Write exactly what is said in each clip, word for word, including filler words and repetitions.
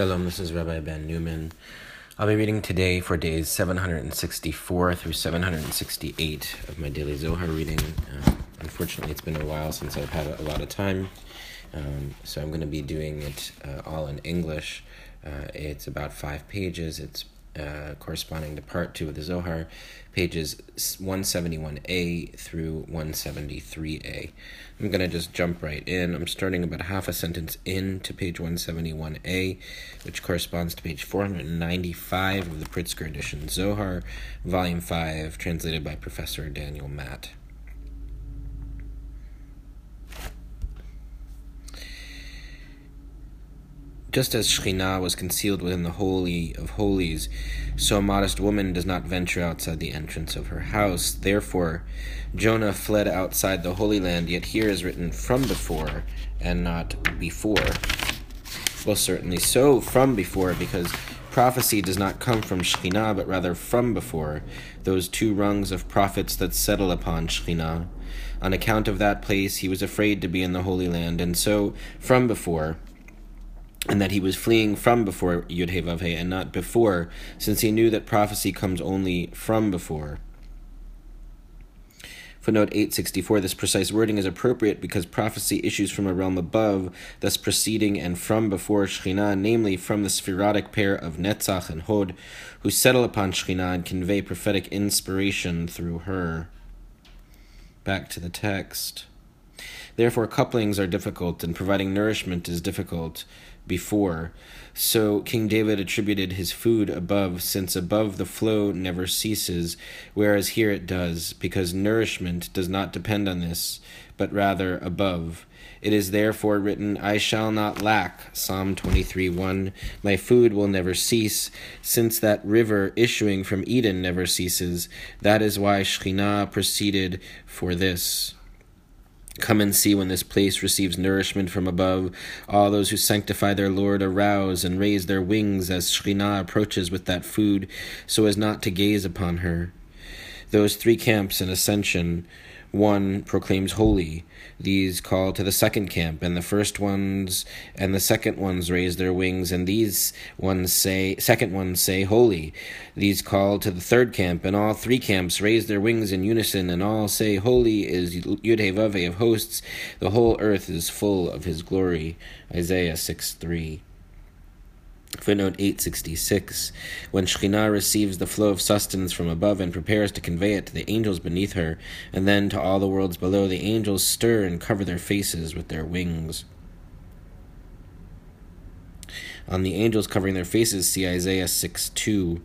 Shalom, this is Rabbi Ben Newman. I'll be reading today for days seven hundred sixty-four through seven hundred sixty-eight of my daily Zohar reading. Uh, unfortunately, it's been a while since I've had a lot of time, um, so I'm going to be doing it uh, all in English. Uh, it's about five pages. It's uh, corresponding to part two of the Zohar, pages one seventy-one a through one seventy-three a. I'm going to just jump right in. I'm starting about half a sentence in to page one seventy-one a, which corresponds to page four ninety-five of the Pritzker edition Zohar, volume five, translated by Professor Daniel Matt. Just as Shekhinah was concealed within the Holy of Holies, so a modest woman does not venture outside the entrance of her house. Therefore, Jonah fled outside the Holy Land, yet here is written from before and not before. Well, certainly so, from before, because prophecy does not come from Shekhinah, but rather from before, those two rungs of prophets that settle upon Shekhinah. On account of that place, he was afraid to be in the Holy Land, and so, from before, and that he was fleeing from before Yud-Heh-Vav-Heh and not before, since he knew that prophecy comes only from before. Footnote eight sixty-four, this precise wording is appropriate because prophecy issues from a realm above, thus preceding and from before Shekhinah, namely from the Sefirotic pair of Netzach and Hod, who settle upon Shekhinah and convey prophetic inspiration through her. Back to the text. Therefore, couplings are difficult, and providing nourishment is difficult before. So King David attributed his food above, since above the flow never ceases, whereas here it does, because nourishment does not depend on this, but rather above. It is therefore written, I shall not lack, Psalm twenty-three one. My food will never cease, since that river issuing from Eden never ceases. That is why Shekhinah proceeded for this. Come and see when this place receives nourishment from above. All those who sanctify their Lord arouse and raise their wings as Shekhinah approaches with that food, so as not to gaze upon her. Those three camps in ascension, one proclaims holy. These call to the second camp, and the first ones and the second ones raise their wings, and these ones say, second ones say holy. These call to the third camp, and all three camps raise their wings in unison, and all say holy is Yud-Heh-Vav-Heh of hosts. The whole earth is full of his glory. Isaiah six three. Footnote eight sixty-six. When Shekhinah receives the flow of sustenance from above and prepares to convey it to the angels beneath her, and then to all the worlds below, the angels stir and cover their faces with their wings. On the angels covering their faces, see Isaiah six two.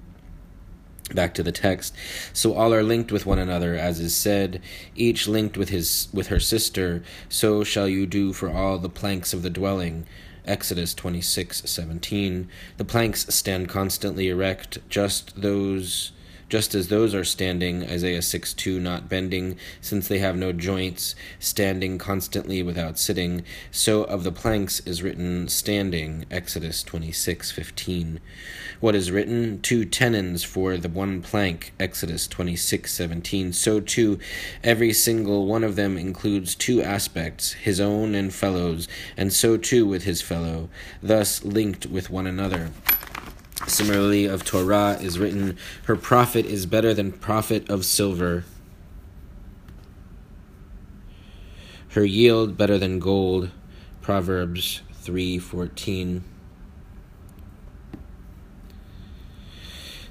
Back to the text. So all are linked with one another, as is said, each linked with his with her sister, so shall you do for all the planks of the dwelling. Exodus twenty-six seventeen. The planks stand constantly erect, just those just as those are standing, Isaiah six two, not bending, since they have no joints, standing constantly without sitting. So of the planks is written standing, Exodus twenty-six fifteen. What is written? Two tenons for the one plank, Exodus twenty-six seventeen. So too, every single one of them includes two aspects, his own and fellows, and so too with his fellow, thus linked with one another. Similarly, of Torah is written, her prophet is better than prophet of silver, her yield better than gold, Proverbs three fourteen.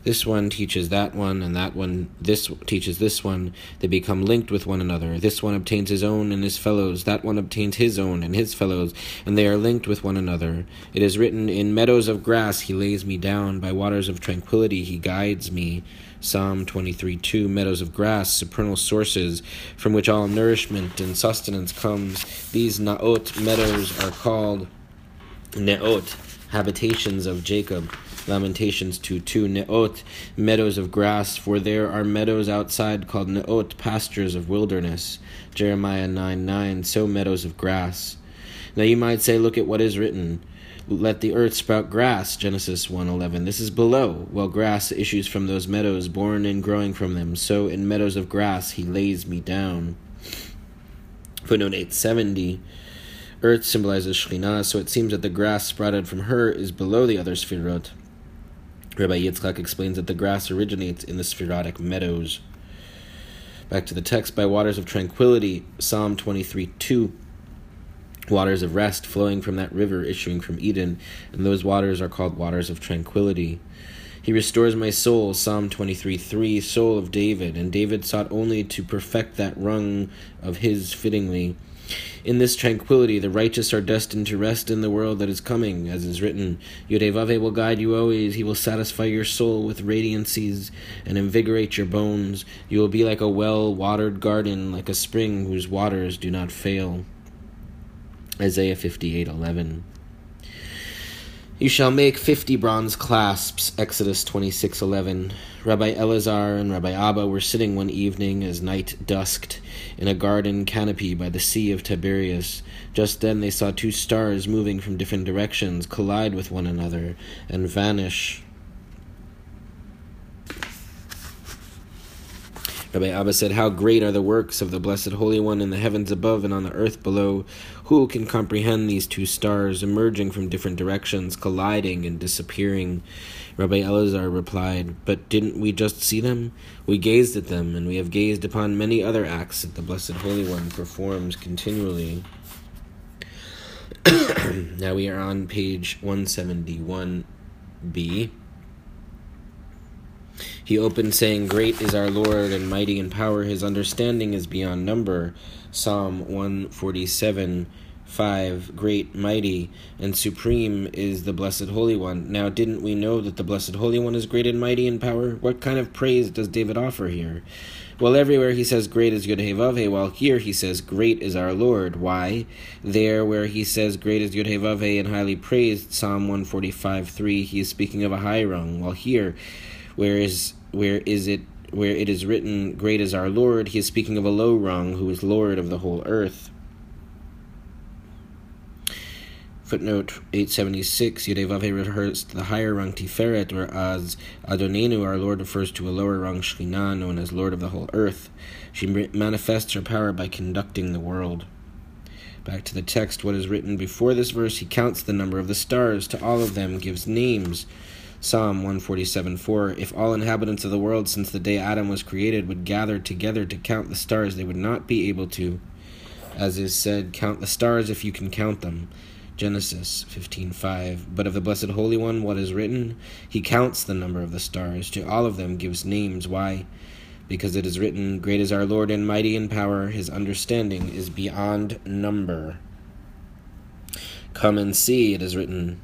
This one teaches that one, and that one this teaches this one. They become linked with one another. This one obtains his own and his fellows. That one obtains his own and his fellows, and they are linked with one another. It is written, in meadows of grass he lays me down. By waters of tranquility he guides me. Psalm twenty-three two, meadows of grass, supernal sources from which all nourishment and sustenance comes. These naot meadows are called neot, habitations of Jacob. Lamentations two two, neot, meadows of grass, for there are meadows outside called neot, pastures of wilderness. Jeremiah nine nine, so meadows of grass. Now you might say, look at what is written. Let the earth sprout grass, Genesis one eleven. This is below. Well, grass issues from those meadows, born and growing from them. So in meadows of grass he lays me down. Footnote eight seventy. Earth symbolizes Shekhinah, so it seems that the grass sprouted from her is below the other Sefirot. Rabbi Yitzchak explains that the grass originates in the Sefirotic meadows. Back to the text, by waters of tranquility, Psalm twenty-three two, waters of rest flowing from that river issuing from Eden, and those waters are called waters of tranquility. He restores my soul, Psalm twenty-three three, soul of David, and David sought only to perfect that rung of his fittingly. In this tranquility, the righteous are destined to rest in the world that is coming, as is written, Yedevavi will guide you always, he will satisfy your soul with radiancies and invigorate your bones. You will be like a well-watered garden, like a spring whose waters do not fail. Isaiah fifty-eight eleven. You shall make fifty bronze clasps, Exodus twenty-six eleven. Rabbi Elazar and Rabbi Abba were sitting one evening as night dusked in a garden canopy by the Sea of Tiberias. Just then they saw two stars moving from different directions collide with one another and vanish. Rabbi Abba said, how great are the works of the Blessed Holy One in the heavens above and on the earth below. Who can comprehend these two stars emerging from different directions, colliding and disappearing? Rabbi Elazar replied, but didn't we just see them? We gazed at them, and we have gazed upon many other acts that the Blessed Holy One performs continually. Now we are on page one seventy-one b. He opened saying, great is our Lord and mighty in power. His understanding is beyond number. Psalm one forty-seven five, great, mighty, and supreme is the Blessed Holy One. Now didn't we know that the Blessed Holy One is great and mighty in power? What kind of praise does David offer here? Well, everywhere he says great is Yud-Heh-Vav-Heh, while here he says great is our Lord. Why? There where he says great is Yud-Heh-Vav-Heh and highly praised, Psalm one forty-five three, he is speaking of a high rung, while here Where is where is it where it is written, great is our Lord, he is speaking of a low rung who is Lord of the whole earth. Footnote eight seventy-six, Yedevavi rehearsed the higher rung Tiferet, whereas Adoninu, our Lord, refers to a lower rung Shekhinah, known as Lord of the whole earth. She manifests her power by conducting the world. Back to the text, what is written before this verse, he counts the number of the stars, to all of them gives names. Psalm one forty-seven four, if all inhabitants of the world since the day Adam was created would gather together to count the stars, they would not be able to. As is said, count the stars if you can count them. Genesis fifteen five, but of the Blessed Holy One, what is written? He counts the number of the stars, to all of them gives names. Why? Because it is written, great is our Lord and mighty in power, his understanding is beyond number. Come and see, it is written.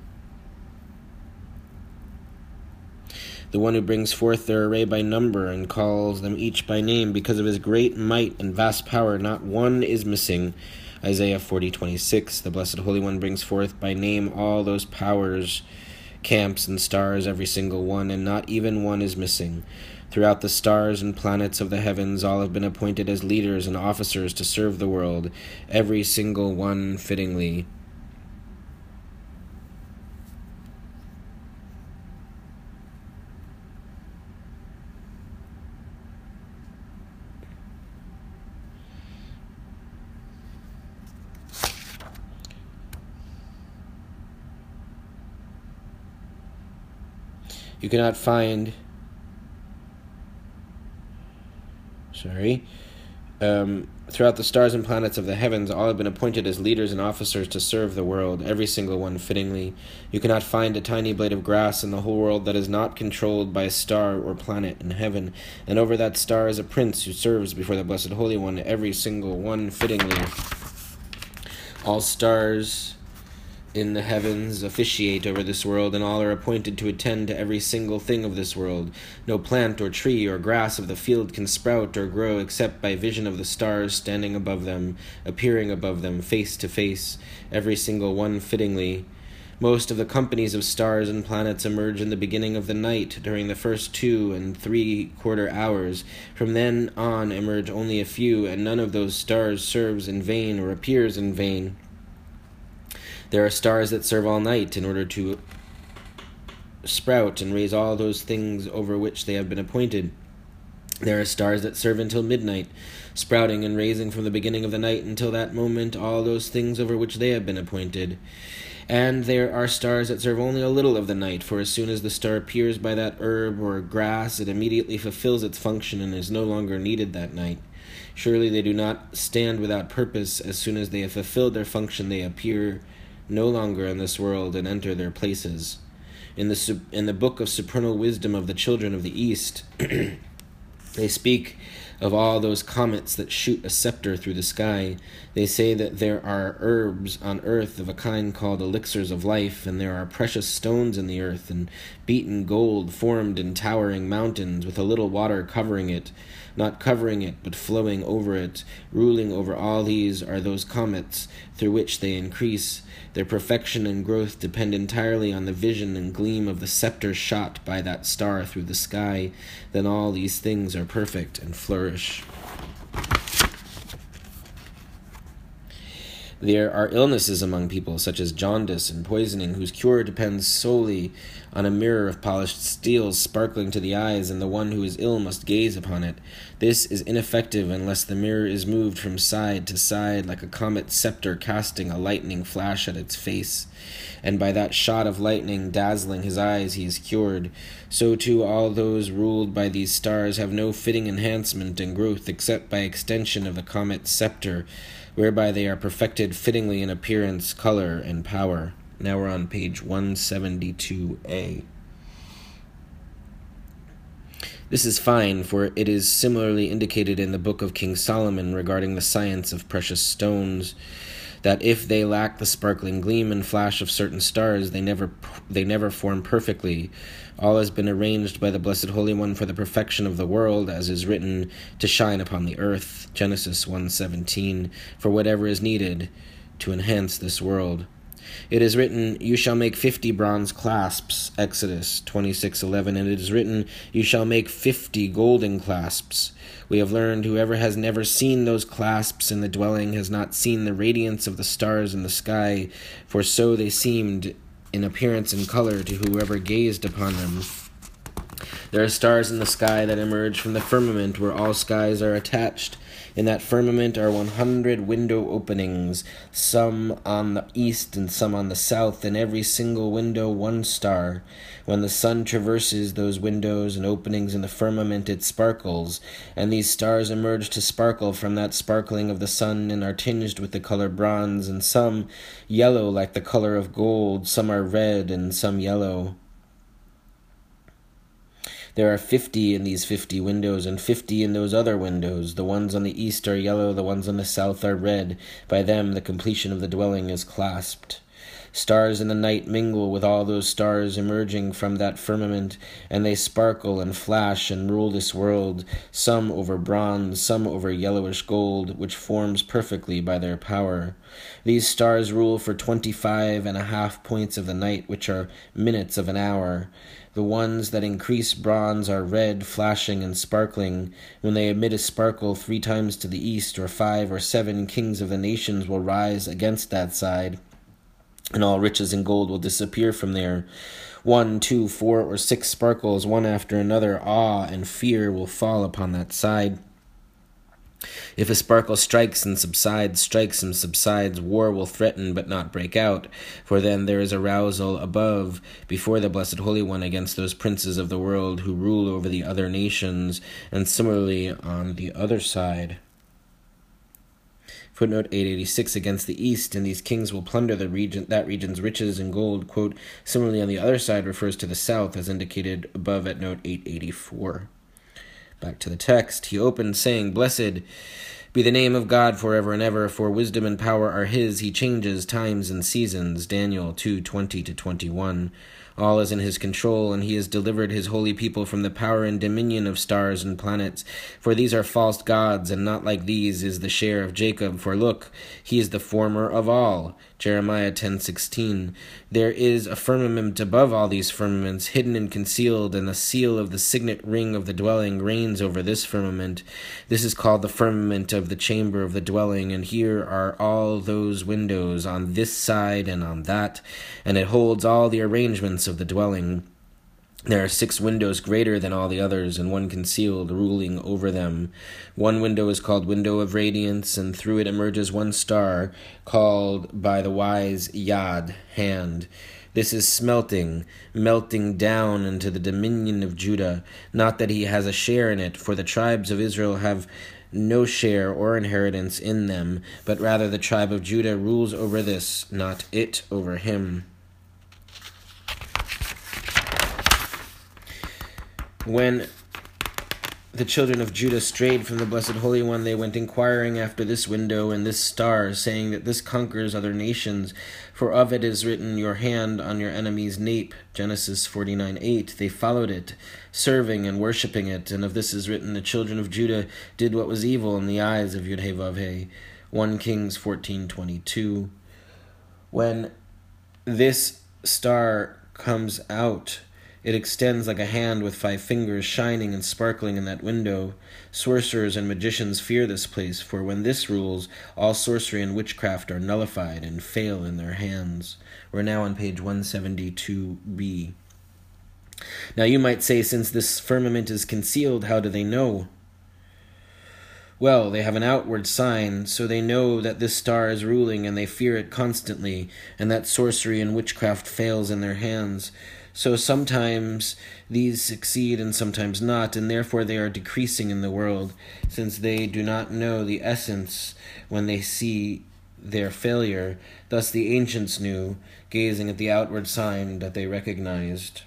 The one who brings forth their array by number and calls them each by name, because of his great might and vast power, not one is missing. Isaiah forty twenty-six. The Blessed Holy One brings forth by name all those powers, camps, and stars, every single one, and not even one is missing. Throughout the stars and planets of the heavens, all have been appointed as leaders and officers to serve the world, every single one fittingly. You cannot find, sorry, um, throughout the stars and planets of the heavens, all have been appointed as leaders and officers to serve the world, every single one fittingly. You cannot find a tiny blade of grass in the whole world that is not controlled by a star or planet in heaven, and over that star is a prince who serves before the Blessed Holy One, every single one fittingly. All stars in the heavens officiate over this world, and all are appointed to attend to every single thing of this world. No plant or tree or grass of the field can sprout or grow except by vision of the stars standing above them, appearing above them, face to face, every single one fittingly. Most of the companies of stars and planets emerge in the beginning of the night, during the first two and three-quarter hours. From then on emerge only a few, and none of those stars serves in vain or appears in vain. There are stars that serve all night in order to sprout and raise all those things over which they have been appointed. There are stars that serve until midnight, sprouting and raising from the beginning of the night until that moment all those things over which they have been appointed. And there are stars that serve only a little of the night, for as soon as the star appears by that herb or grass, it immediately fulfills its function and is no longer needed that night. Surely they do not stand without purpose. As soon as they have fulfilled their function, they appear no longer in this world and enter their places. In the, in the book of supernal wisdom of the children of the East, they speak of all those comets that shoot a scepter through the sky. They say that there are herbs on earth of a kind called elixirs of life, and there are precious stones in the earth, and beaten gold formed in towering mountains, with a little water covering it, not covering it, but flowing over it. Ruling over all these are those comets, through which they increase. Their perfection and growth depend entirely on the vision and gleam of the scepter shot by that star through the sky. Then all these things are perfect and flourish. There are illnesses among people, such as jaundice and poisoning, whose cure depends solely on a mirror of polished steel sparkling to the eyes, and the one who is ill must gaze upon it. This is ineffective unless the mirror is moved from side to side like a comet's scepter casting a lightning flash at its face, and by that shot of lightning dazzling his eyes he is cured. So too all those ruled by these stars have no fitting enhancement and growth except by extension of the comet's scepter, whereby they are perfected fittingly in appearance, color, and power. Now we're on page one seventy-two A. This is fine, for it is similarly indicated in the book of King Solomon regarding the science of precious stones, that if they lack the sparkling gleam and flash of certain stars, they never they never form perfectly. All has been arranged by the Blessed Holy One for the perfection of the world, as is written, to shine upon the earth, Genesis one seventeen, for whatever is needed to enhance this world. It is written, you shall make fifty bronze clasps, Exodus twenty-six eleven, and it is written, you shall make fifty golden clasps. We have learned, whoever has never seen those clasps in the dwelling has not seen the radiance of the stars in the sky, for so they seemed in appearance and color to whoever gazed upon them. There are stars in the sky that emerge from the firmament where all skies are attached. In that firmament are one hundred window openings, some on the east and some on the south, in every single window one star. When the sun traverses those windows and openings in the firmament, it sparkles, and these stars emerge to sparkle from that sparkling of the sun and are tinged with the color bronze, and some yellow like the color of gold, some are red and some yellow. There are fifty in these fifty windows, and fifty in those other windows. The ones on the east are yellow, the ones on the south are red. By them the completion of the dwelling is clasped. Stars in the night mingle with all those stars emerging from that firmament, and they sparkle and flash and rule this world, some over bronze, some over yellowish gold, which forms perfectly by their power. These stars rule for twenty-five and a half points of the night, which are minutes of an hour. The ones that increase bronze are red, flashing, and sparkling. When they emit a sparkle three times to the east, or five or seven kings of the nations will rise against that side, and all riches and gold will disappear from there. One, two, four, or six sparkles, one after another, awe and fear will fall upon that side. If a sparkle strikes and subsides, strikes and subsides, war will threaten but not break out, for then there is arousal above, before the Blessed Holy One, against those princes of the world who rule over the other nations, and similarly on the other side. Footnote eight eighty-six, against the east, and these kings will plunder the region, that region's riches and gold. Quote, similarly on the other side refers to the south, as indicated above at note eight eighty-four. Back to the text. He opened, saying, blessed be the name of God forever and ever, for wisdom and power are his. He changes times and seasons. Daniel two twenty to twenty-one. All is in his control, and he has delivered his holy people from the power and dominion of stars and planets. For these are false gods, and not like these is the share of Jacob. For look, he is the former of all. Jeremiah ten sixteen. There is a firmament above all these firmaments, hidden and concealed, and the seal of the signet ring of the dwelling reigns over this firmament. This is called the firmament of the chamber of the dwelling, and here are all those windows on this side and on that, and it holds all the arrangements of the dwelling. There are six windows greater than all the others, and one concealed, ruling over them. One window is called Window of Radiance, and through it emerges one star, called by the wise Yad, hand. This is smelting, melting down into the dominion of Judah. Not that he has a share in it, for the tribes of Israel have no share or inheritance in them, but rather the tribe of Judah rules over this, not it over him. When the children of Judah strayed from the Blessed Holy One, they went inquiring after this window and this star, saying that this conquers other nations, for of it is written, your hand on your enemy's nape, Genesis forty-nine eight. They followed it, serving and worshipping it, and of this is written, the children of Judah did what was evil in the eyes of Yud-Heh-Vav-Heh, First Kings fourteen twenty-two. When this star comes out, it extends like a hand with five fingers, shining and sparkling in that window. Sorcerers and magicians fear this place, for when this rules, all sorcery and witchcraft are nullified and fail in their hands. We're now on page one seventy-two b. Now you might say, since this firmament is concealed, how do they know? Well, they have an outward sign, so they know that this star is ruling, and they fear it constantly, and that sorcery and witchcraft fails in their hands. So sometimes these succeed and sometimes not, and therefore they are decreasing in the world, since they do not know the essence when they see their failure. Thus the ancients knew, gazing at the outward sign that they recognized.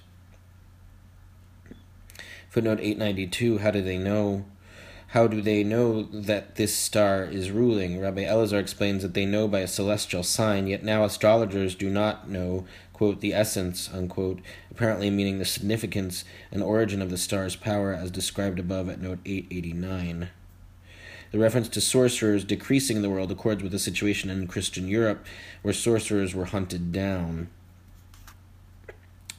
Footnote eight ninety-two, how do they know? How do they know that this star is ruling? Rabbi Elazar explains that they know by a celestial sign, yet now astrologers do not know, quote, the essence, unquote, apparently meaning the significance and origin of the star's power as described above at note eight eighty-nine. The reference to sorcerers decreasing in the world accords with the situation in Christian Europe, where sorcerers were hunted down.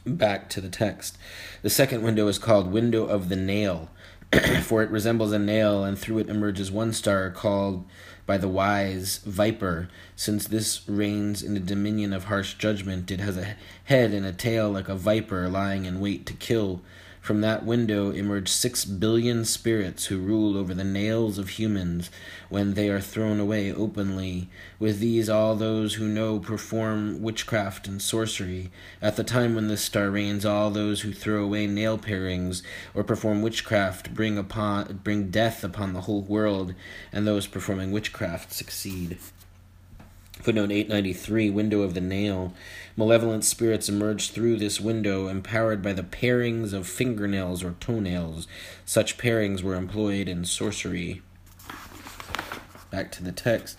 Back to the text. The second window is called Window of the Nail, for it resembles a nail, and through it emerges one star, called by the wise viper. Since this reigns in the dominion of harsh judgment, it has a head and a tail like a viper, lying in wait to kill. From that window emerge six billion spirits who rule over the nails of humans when they are thrown away openly. With these, all those who know perform witchcraft and sorcery. At the time when this star reigns, all those who throw away nail parings or perform witchcraft bring upon bring death upon the whole world, and those performing witchcraft succeed. Footnote eight ninety-three, Window of the Nail. Malevolent spirits emerge through this window, empowered by the parings of fingernails or toenails. Such parings were employed in sorcery. Back to the text.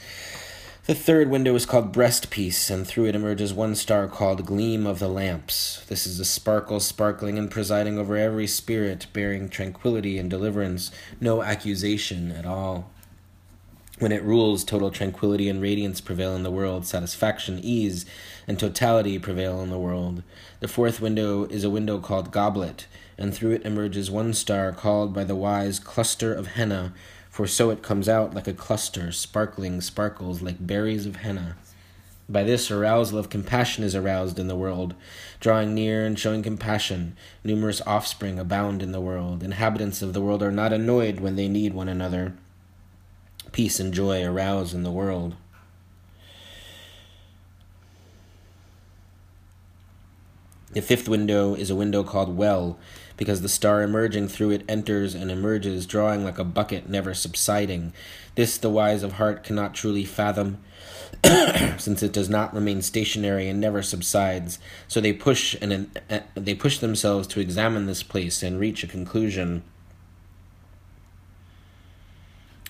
The third window is called Breastpiece, and through it emerges one star called Gleam of the Lamps. This is a sparkle sparkling and presiding over every spirit, bearing tranquility and deliverance, no accusation at all. When it rules, total tranquility and radiance prevail in the world, satisfaction, ease, and totality prevail in the world. The fourth window is a window called Goblet, and through it emerges one star called by the wise Cluster of Henna, for so it comes out like a cluster, sparkling sparkles like berries of henna. By this, arousal of compassion is aroused in the world. Drawing near and showing compassion, numerous offspring abound in the world. Inhabitants of the world are not annoyed when they need one another. Peace and joy arouse in the world. The fifth window is a window called Well, because the star emerging through it enters and emerges, drawing like a bucket, never subsiding. This the wise of heart cannot truly fathom, since it does not remain stationary and never subsides. So they push and uh, they push themselves to examine this place and reach a conclusion.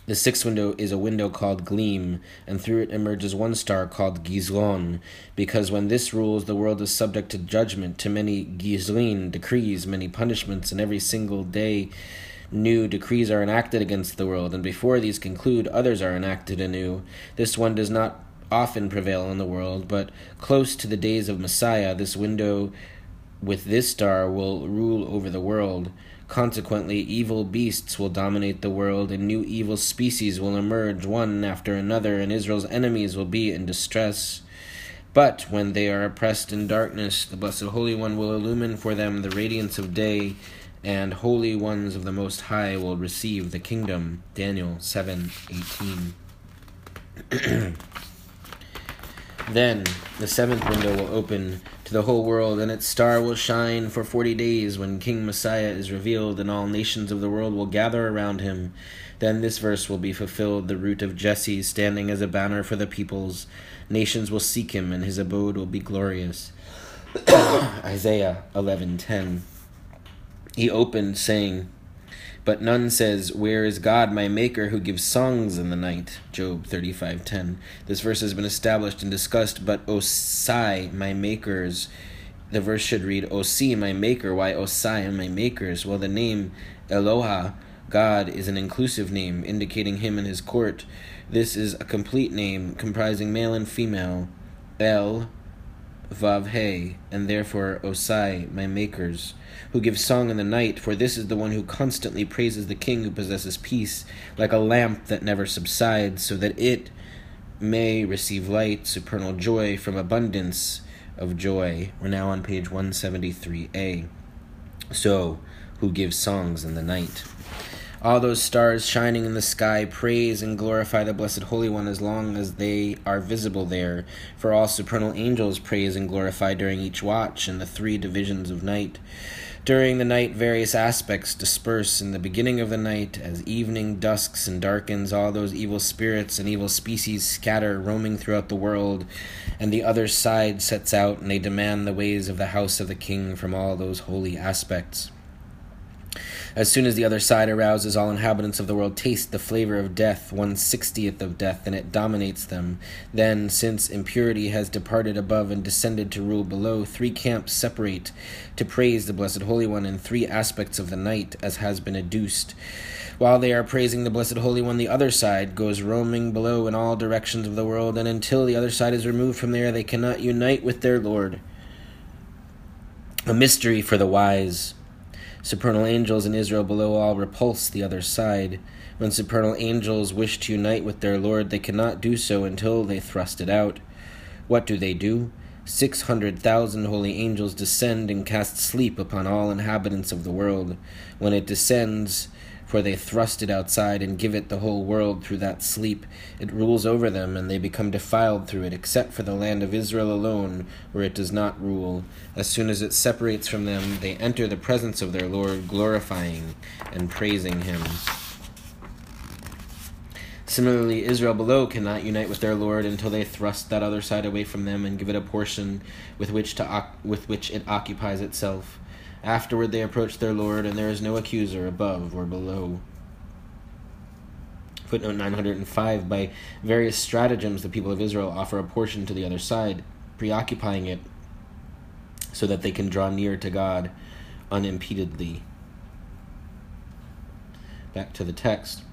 The sixth window is a window called Gleam, and through it emerges one star called Gizlon, because when this rules, the world is subject to judgment, to many Gizlin decrees, many punishments, and every single day new decrees are enacted against the world, and before these conclude, others are enacted anew. This one does not often prevail in the world, but close to the days of Messiah, this window with this star will rule over the world. Consequently, evil beasts will dominate the world, and new evil species will emerge one after another, and Israel's enemies will be in distress. But when they are oppressed in darkness, the Blessed Holy One will illumine for them the radiance of day, and holy ones of the Most High will receive the kingdom. Daniel seven eighteen Then the seventh window will open to the whole world, and its star will shine for forty days when King Messiah is revealed, and all nations of the world will gather around him. Then this verse will be fulfilled, the root of Jesse standing as a banner for the peoples. Nations will seek him, and his abode will be glorious. Isaiah eleven ten He opened, saying, but none says, where is God, my maker, who gives songs in the night? Job thirty-five ten This verse has been established and discussed, but O sigh, my makers. The verse should read, O see, my maker. Why, O sigh, my makers? Well, the name Eloha, God, is an inclusive name, indicating him and his court. This is a complete name, comprising male and female, El, Vav, Heh, and therefore, O sigh, my makers, who gives song in the night, for this is the one who constantly praises the king who possesses peace, like a lamp that never subsides, so that it may receive light, supernal joy from abundance of joy. We're now on page one seventy-three A. So, who gives songs in the night? All those stars shining in the sky praise and glorify the Blessed Holy One as long as they are visible there, for all supernal angels praise and glorify during each watch and the three divisions of night. During the night, various aspects disperse. In the beginning of the night, as evening dusks and darkens, all those evil spirits and evil species scatter, roaming throughout the world, and the other side sets out, and they demand the ways of the house of the king from all those holy aspects. As soon as the other side arouses, all inhabitants of the world taste the flavor of death, one sixtieth of death, and it dominates them. Then, since impurity has departed above and descended to rule below, three camps separate to praise the Blessed Holy One in three aspects of the night, as has been adduced. While they are praising the Blessed Holy One, the other side goes roaming below in all directions of the world, and until the other side is removed from there, they cannot unite with their Lord. A mystery for the wise. Supernal angels in Israel below all repulse the other side. When supernal angels wish to unite with their Lord, they cannot do so until they thrust it out. What do they do? Six hundred thousand holy angels descend and cast sleep upon all inhabitants of the world. When it descends, for they thrust it outside and give it the whole world through that sleep, it rules over them, and they become defiled through it, except for the land of Israel alone, where it does not rule. As soon as it separates from them, they enter the presence of their Lord, glorifying and praising him. Similarly, Israel below cannot unite with their Lord until they thrust that other side away from them and give it a portion with which to with which it occupies itself. Afterward they approach their Lord, and there is no accuser above or below. Footnote nine hundred five. By various stratagems the people of Israel offer a portion to the other side, preoccupying it so that they can draw near to God unimpededly. Back to the text.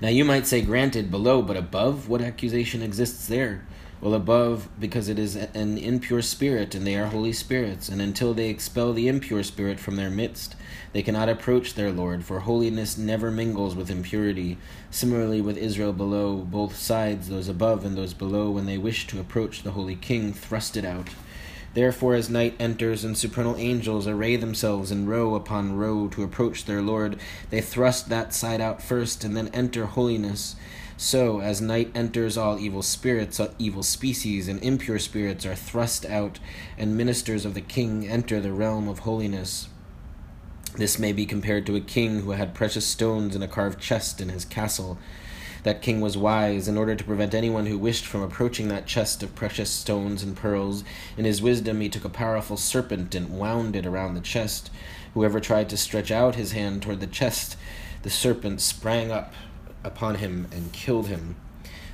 Now you might say, granted, below, but above? What accusation exists there? Well, above, because it is an impure spirit, and they are holy spirits, and until they expel the impure spirit from their midst, they cannot approach their Lord, for holiness never mingles with impurity. Similarly, with Israel below, both sides, those above and those below, when they wish to approach the holy king, thrust it out. Therefore, as night enters and supernal angels array themselves in row upon row to approach their Lord, they thrust that side out first, and then enter holiness. So, as night enters, all evil spirits, all evil species, and impure spirits are thrust out, and ministers of the king enter the realm of holiness. This may be compared to a king who had precious stones in a carved chest in his castle. That king was wise. In order to prevent anyone who wished from approaching that chest of precious stones and pearls, in his wisdom he took a powerful serpent and wound it around the chest. Whoever tried to stretch out his hand toward the chest, the serpent sprang up upon him and killed him.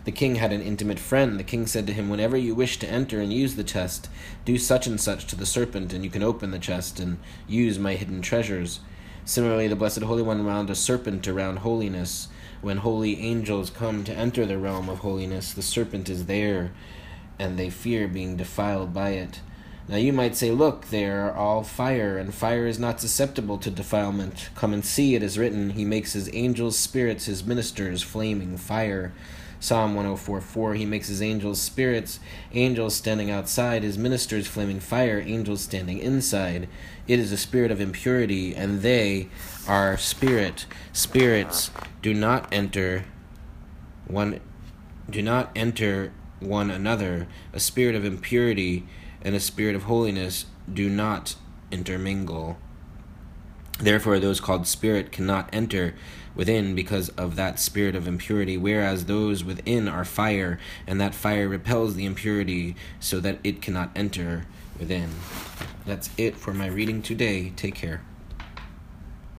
The king had an intimate friend. The king said to him, whenever you wish to enter and use the chest, do such and such to the serpent, and you can open the chest and use my hidden treasures. Similarly, the Blessed Holy One wound a serpent around holiness. When holy angels come to enter the realm of holiness, the serpent is there, and they fear being defiled by it. Now you might say, look, they are all fire, and fire is not susceptible to defilement. Come and see, it is written, he makes his angels, spirits, his ministers, flaming fire. Psalm one oh four four, he makes his angels spirits, angels standing outside, his ministers flaming fire, angels standing inside. It is a spirit of impurity, and they are spirit. Spirits do not enter one do not enter one another. A spirit of impurity and a spirit of holiness do not intermingle. Therefore, those called spirit cannot enter within because of that spirit of impurity, whereas those within are fire, and that fire repels the impurity so that it cannot enter within. That's it for my reading today. Take care.